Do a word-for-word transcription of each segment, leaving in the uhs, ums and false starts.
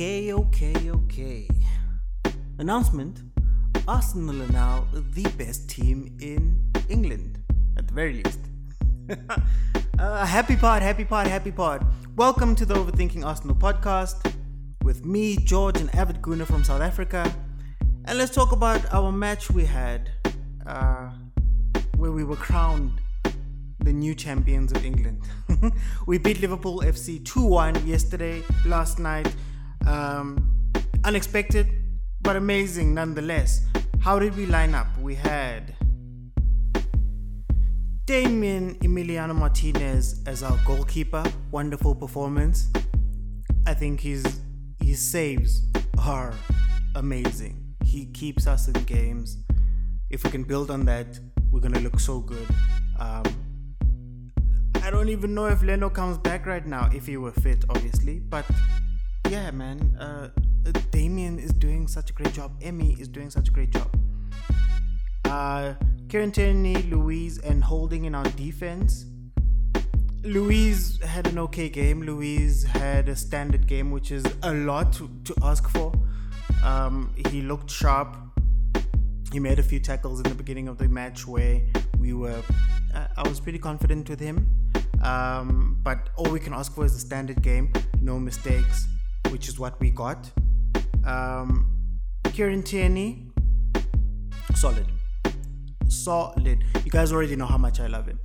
Okay, okay, okay. Announcement: Arsenal are now the best team in England, at the very least. uh, happy pod, happy pod, happy pod. Welcome to the Overthinking Arsenal podcast with me, George, and avid Gooner from South Africa. And let's talk about our match we had uh, where we were crowned the new champions of England. We beat Liverpool F C two one yesterday, last night. Um, unexpected, but amazing nonetheless. How did we line up? We had Damien Emiliano Martinez as our goalkeeper. Wonderful performance. I think his, his saves are amazing. He keeps us in games. If we can build on that, we're going to look so good. Um, I don't even know if Leno comes back right now, if he were fit, obviously. But yeah, man, uh, Damien is doing such a great job. Emmy is doing such a great job. Uh, Kieran Tierney, Louise, and Holding in our defense. Louise had an okay game. Louise had a standard game, which is a lot to, to ask for. Um, he looked sharp. He made a few tackles in the beginning of the match where we were. Uh, I was pretty confident with him. Um, but all we can ask for is a standard game, no mistakes, which is what we got. Um, Kieran Tierney, solid, solid. You guys already know how much I love him.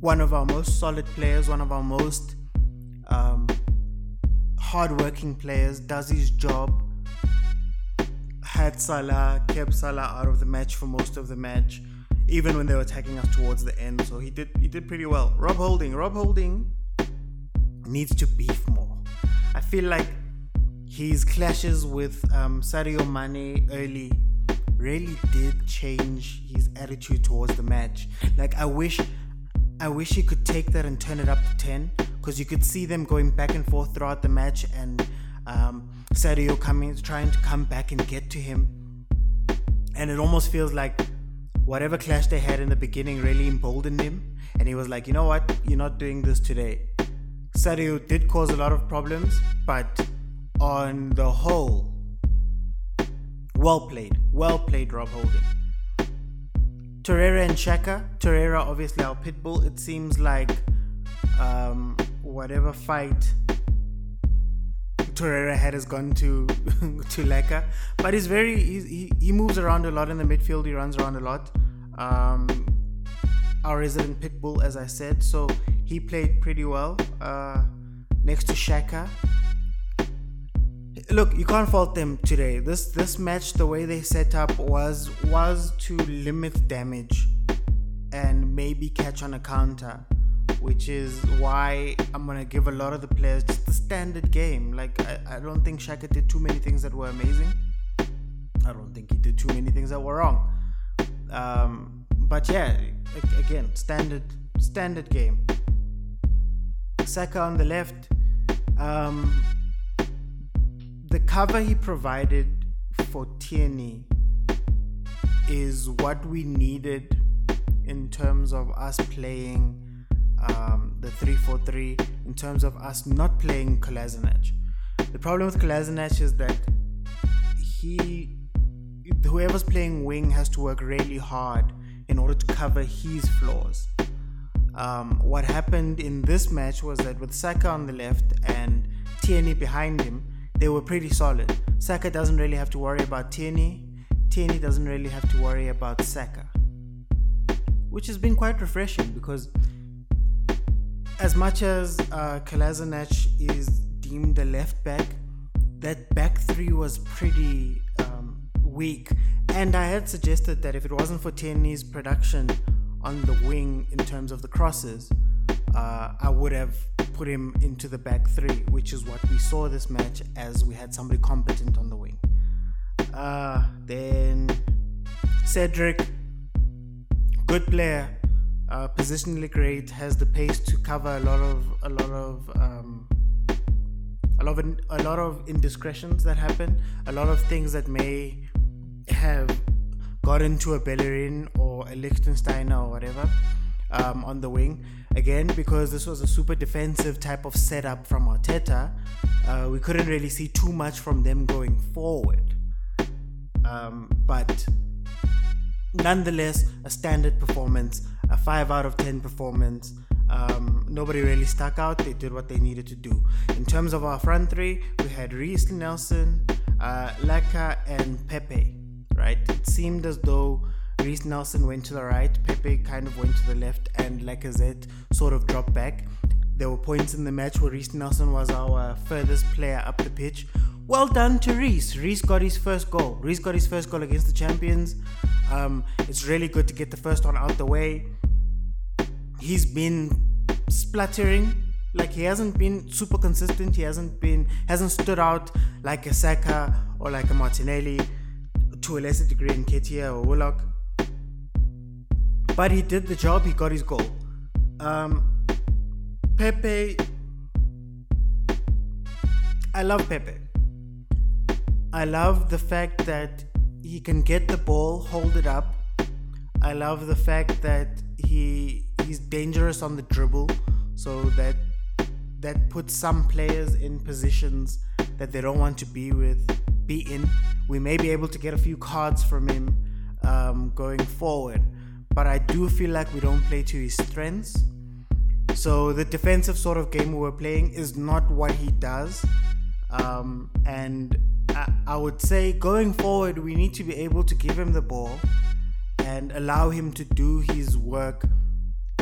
One of our most solid players, one of our most um, hard-working players, does his job. Had Salah, kept Salah out of the match for most of the match, even when they were attacking us towards the end. So he did he did pretty well. Rob Holding. Rob Holding needs to beef more. I feel like his clashes with um, Sadio Mane early really did change his attitude towards the match. Like I wish I wish he could take that and turn it up to ten, because you could see them going back and forth throughout the match, and um, Sadio coming trying to come back and get to him. And it almost feels like whatever clash they had in the beginning really emboldened him, and he was like, you know what, you're not doing this today. Sadio did cause a lot of problems, but on the whole, well played, well played Rob Holding. Torreira and Xhaka. Torreira obviously our pit bull. It seems like um, whatever fight Torreira had has gone to to Laka, but he's very he's, he he moves around a lot in the midfield. He runs around a lot. Um, our resident pit bull, as I said, so he played pretty well uh, next to Xhaka. Look, you can't fault them today. This this match, the way they set up was was to limit damage and maybe catch on a counter, which is why I'm going to give a lot of the players just the standard game. Like, I, I don't think Xhaka did too many things that were amazing. I don't think he did too many things that were wrong. Um, but yeah, again, standard standard game. Saka on the left. Um, the cover he provided for Tierney is what we needed in terms of us playing Um, the three four three, in terms of us not playing Kolasinac. The problem with Kolasinac is that he, whoever's playing wing has to work really hard in order to cover his flaws. Um, what happened in this match was that with Saka on the left and Tierney behind him, they were pretty solid. Saka doesn't really have to worry about Tierney. Tierney doesn't really have to worry about Saka, which has been quite refreshing, because as much as uh, Kolasinac is deemed a left back, that back three was pretty um, weak. And I had suggested that if it wasn't for Tierney's production on the wing in terms of the crosses, uh, I would have put him into the back three, which is what we saw this match, as we had somebody competent on the wing. Uh, then Cedric, good player. Uh, positionally great, has the pace to cover a lot of a lot of um, a lot of a lot of indiscretions that happen, a lot of things that may have gotten to a Bellerin or a Lichtensteiner or whatever. um, on the wing. Again, because this was a super defensive type of setup from Arteta, uh, we couldn't really see too much from them going forward. Um, but nonetheless, a standard performance, a five out of ten performance. Um, nobody really stuck out. They did what they needed to do. In terms of our front three, we had Reiss Nelson, uh, Laka and Pepe, right? It seemed as though Reiss Nelson went to the right, Pepe kind of went to the left, and Lacazette sort of dropped back. There were points in the match where Reiss Nelson was our furthest player up the pitch. Well done to Reiss. Reiss got his first goal. Reiss got his first goal against the champions. Um, it's really good to get the first one out the way. He's been spluttering, like he hasn't been super consistent. He hasn't been, hasn't stood out like a Saka or like a Martinelli, to a lesser degree in Ketia or Willock. But he did the job. He got his goal. Um, Pepe, I love Pepe. I love the fact that he can get the ball, hold it up. I love the fact that he. He's dangerous on the dribble, so that that puts some players in positions that they don't want to be with, be in. We may be able to get a few cards from him um, going forward, but I do feel like we don't play to his strengths. So the defensive sort of game we were playing is not what he does. Um, and I, I would say going forward, we need to be able to give him the ball and allow him to do his work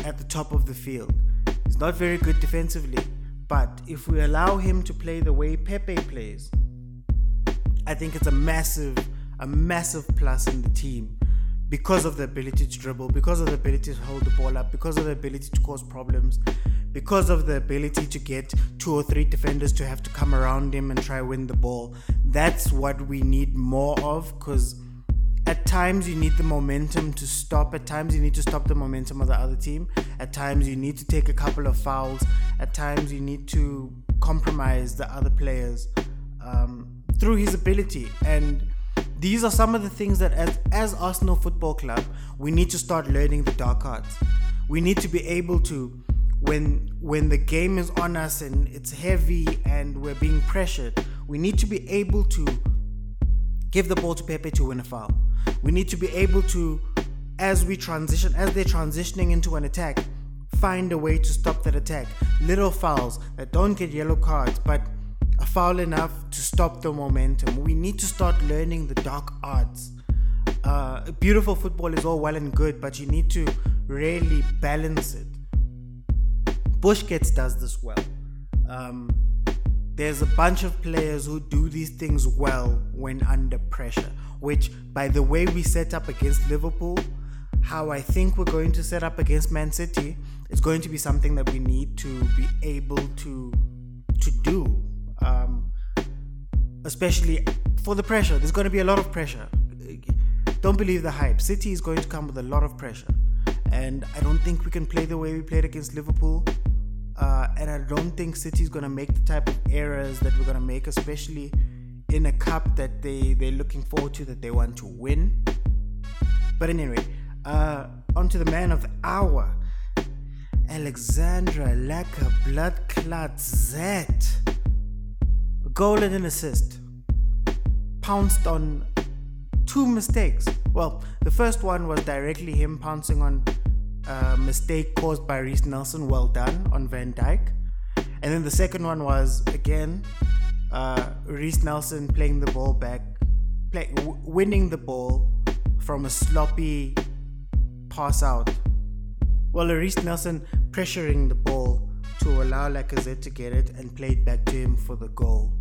at the top of the field. He's not very good defensively, but if we allow him to play the way Pepe plays, I think it's a massive, a massive plus in the team, because of the ability to dribble, because of the ability to hold the ball up, because of the ability to cause problems, because of the ability to get two or three defenders to have to come around him and try win the ball. That's what we need more of, because at times you need the momentum to stop. At times you need to stop the momentum of the other team. At times you need to take a couple of fouls. At times you need to compromise the other players um, through his ability. And these are some of the things that as, as Arsenal Football Club, we need to start learning the dark arts. We need to be able to, when, when the game is on us and it's heavy and we're being pressured, we need to be able to give the ball to Pepe to win a foul. We need to be able to, as we transition, as they're transitioning into an attack, find a way to stop that attack. Little fouls that don't get yellow cards, but are foul enough to stop the momentum. We need to start learning the dark arts. Uh, beautiful football is all well and good, but you need to really balance it. Busquets does this well. Um, There's a bunch of players who do these things well when under pressure, which, by the way we set up against Liverpool, how I think we're going to set up against Man City, is going to be something that we need to be able to to do, um, especially for the pressure. There's going to be a lot of pressure. Don't believe the hype. City is going to come with a lot of pressure, and I don't think we can play the way we played against Liverpool. Uh, and I don't think City's going to make the type of errors that we're going to make, especially in a cup that they, they're looking forward to, that they want to win. But anyway, uh, on to the man of the hour. Alexandre Lacazette. A goal and an assist. Pounced on two mistakes. Well, the first one was directly him pouncing on Uh, mistake caused by Reiss Nelson, well done, on Van Dijk. And then the second one was, again, uh, Reiss Nelson playing the ball back, play, w- winning the ball from a sloppy pass out. Well, Reiss Nelson pressuring the ball to allow Lacazette to get it and play it back to him for the goal.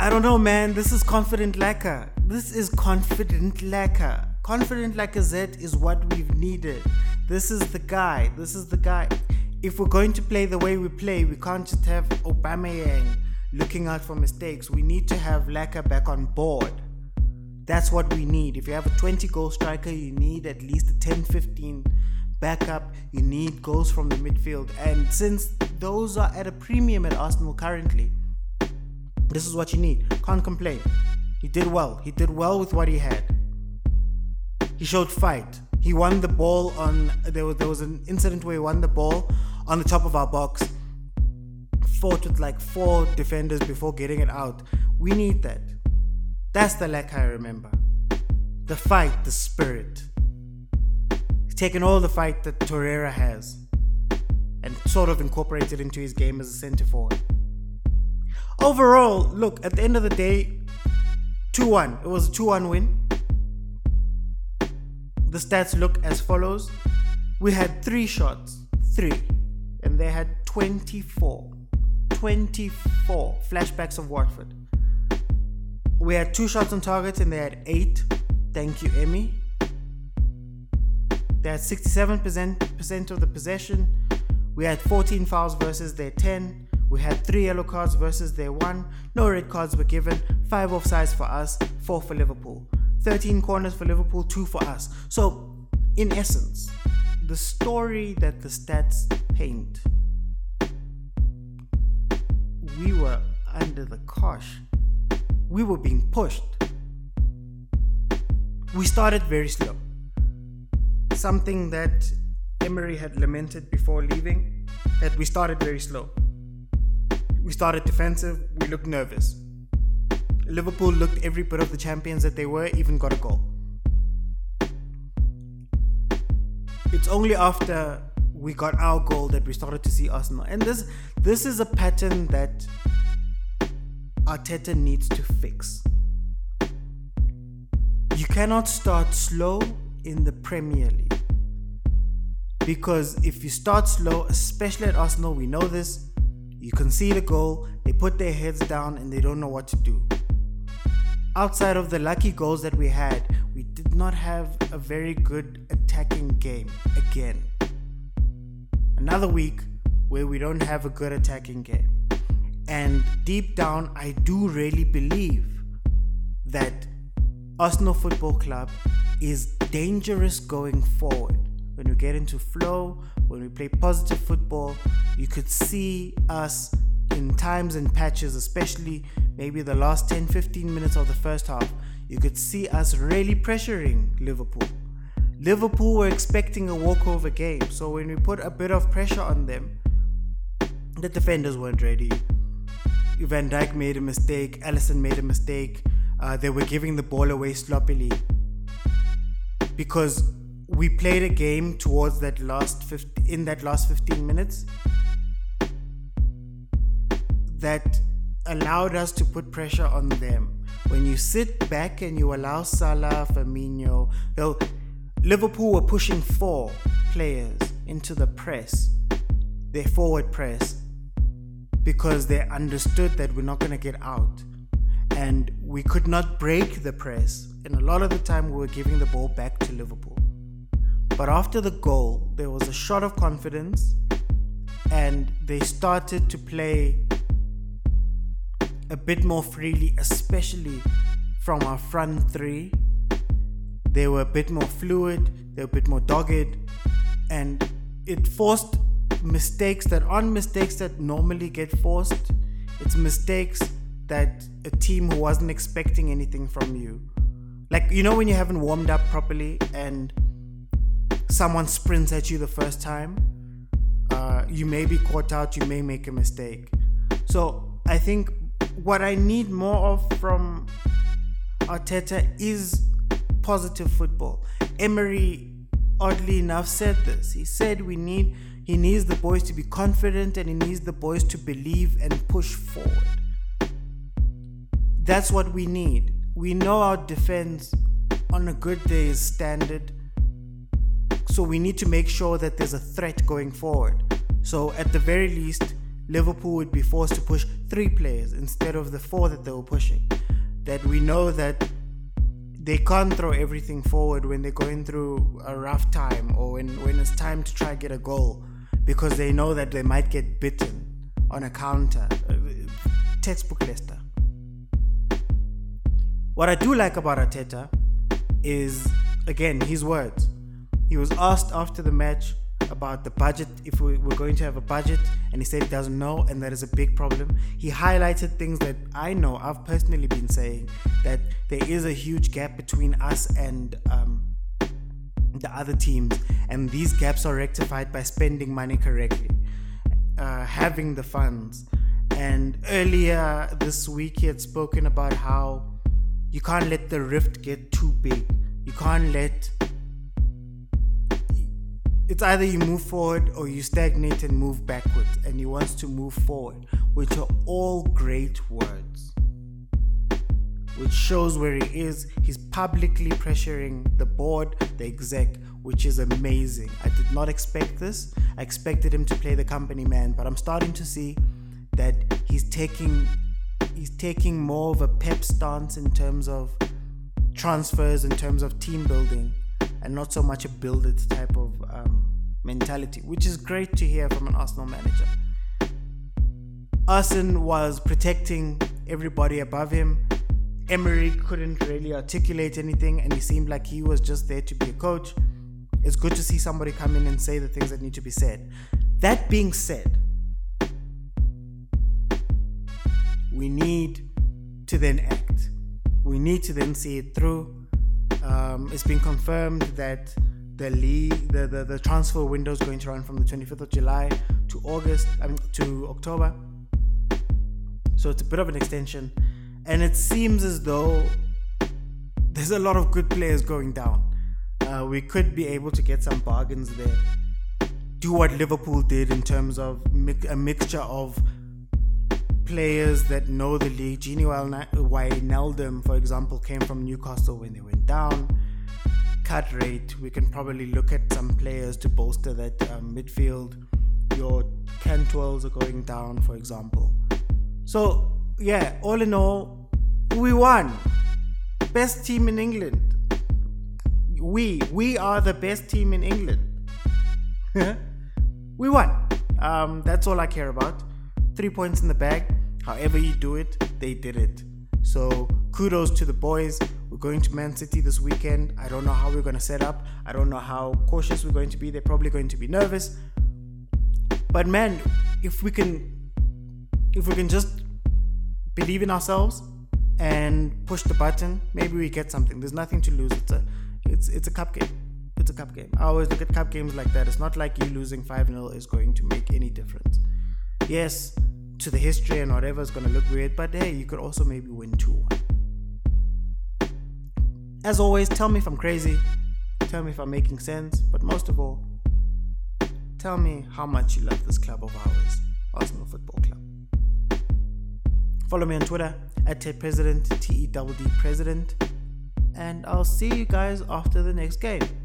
I don't know, man. This is confident Laka. This is confident Laka. Confident Lacazette is what we've needed. This is the guy. This is the guy. If we're going to play the way we play, we can't just have Aubameyang looking out for mistakes. We need to have Laka back on board. That's what we need. If you have a twenty-goal striker, you need at least a ten fifteen backup. You need goals from the midfield. And since those are at a premium at Arsenal currently, this is what you need. Can't complain. He did well. He did well with what he had. He showed fight. He won the ball on, there was there was an incident where he won the ball on the top of our box, fought with like four defenders before getting it out. We need that. That's the lack I remember. The fight, the spirit. He's taken all the fight that Torreira has and sort of incorporated into his game as a centre forward. Overall, look, at the end of the day, two one. It was a two one win. The stats look as follows. We had three shots, three, and they had twenty-four. twenty-four flashbacks of Watford. We had two shots on target and they had eight. Thank you, Emmy. They had sixty-seven percent of the possession. We had fourteen fouls versus their ten. We had three yellow cards versus their one. No red cards were given. Five offsides for us, four for Liverpool. thirteen corners for Liverpool, two for us. So, in essence, the story that the stats paint, we were under the cosh. We were being pushed. We started very slow. Something that Emery had lamented before leaving, that we started very slow. We started defensive, we looked nervous. Liverpool looked every bit of the champions that they were, even got a goal. It's only after we got our goal that we started to see Arsenal. And this this is a pattern that Arteta needs to fix. You cannot start slow in the Premier League. Because if you start slow, especially at Arsenal, we know this, you concede a goal, they put their heads down and they don't know what to do. Outside of the lucky goals that we had, we did not have a very good attacking game again. Another week where we don't have a good attacking game. And deep down, I do really believe that Arsenal Football Club is dangerous going forward. When we get into flow, when we play positive football, you could see us in times and patches, especially maybe the last ten to fifteen minutes of the first half, you could see us really pressuring Liverpool. Liverpool were expecting a walkover game, so when we put a bit of pressure on them, the defenders weren't ready. Van Dijk made a mistake, Alisson made a mistake, uh, they were giving the ball away sloppily. Because we played a game towards that last fifteen, in that last fifteen minutes, that allowed us to put pressure on them. When you sit back and you allow Salah, Firmino, though Liverpool were pushing four players into the press, their forward press, because they understood that we're not going to get out. And we could not break the press. And a lot of the time we were giving the ball back to Liverpool. But after the goal, there was a shot of confidence and they started to play a bit more freely, especially from our front three. They were a bit more fluid, they were a bit more dogged, and it forced mistakes that aren't mistakes that normally get forced. It's mistakes that a team who wasn't expecting anything from you. Like, you know when you haven't warmed up properly and someone sprints at you the first time, uh, you may be caught out, you may make a mistake. So I think what I need more of from Arteta is positive football. Emery, oddly enough, said this. He said we need, he needs the boys to be confident and he needs the boys to believe and push forward. That's what we need. We know our defense on a good day is standard. So we need to make sure that there's a threat going forward. So at the very least, Liverpool would be forced to push three players instead of the four that they were pushing. That we know that they can't throw everything forward when they're going through a rough time or when, when it's time to try to get a goal, because they know that they might get bitten on a counter. Textbook Leicester. What I do like about Arteta is, again, his words. He was asked after the match about the budget, if we were going to have a budget, and he said he doesn't know, and that is a big problem. He highlighted things that I know, I've personally been saying, that there is a huge gap between us and um, the other teams, and these gaps are rectified by spending money correctly, uh, having the funds. And earlier this week he had spoken about how you can't let the rift get too big. You can't let... It's either you move forward or you stagnate and move backwards, and he wants to move forward, which are all great words, which shows where he is. He's publicly pressuring the board, the exec, which is amazing. I did not expect this. I expected him to play the company man, but I'm starting to see that he's taking he's taking more of a pep stance in terms of transfers, in terms of team building, and not so much a build it type of um, mentality, which is great to hear from an Arsenal manager. Arsene was protecting everybody above him. Emery couldn't really articulate anything, and he seemed like he was just there to be a coach. It's good to see somebody come in and say the things that need to be said. That being said, we need to then act. We need to then see it through. Um, it's been confirmed that the league, the, the, the transfer window is going to run from the twenty-fifth of July to August, I mean, to October. So it's a bit of an extension. And it seems as though there's a lot of good players going down. Uh, we could be able to get some bargains there. Do what Liverpool did in terms of mi- a mixture of players that know the league. Gini Wijnaldum, for example, came from Newcastle when they went down. Cut rate, we can probably look at some players to bolster that um, midfield. Your Cantwells are going down, for example. So... yeah, all in all, we won. Best team in England. We we are the best team in England. We won. Um, that's all I care about. Three points in the bag. However you do it, they did it. So kudos to the boys. We're going to Man City this weekend. I don't know how we're going to set up. I don't know how cautious we're going to be. They're probably going to be nervous. But man, if we can, if we can just believe in ourselves and push the button, maybe we get something. There's nothing to lose. It's a, it's, it's a cup game. It's a cup game. I always look at cup games like that. It's not like you losing five nil is going to make any difference. Yes, to the history and whatever is going to look weird, but hey, you could also maybe win two one. As always, tell me if I'm crazy. Tell me if I'm making sense. But most of all, tell me how much you love this club of ours, Arsenal Football Club. Follow me on Twitter at TedPresident, T E D D President, and I'll see you guys after the next game.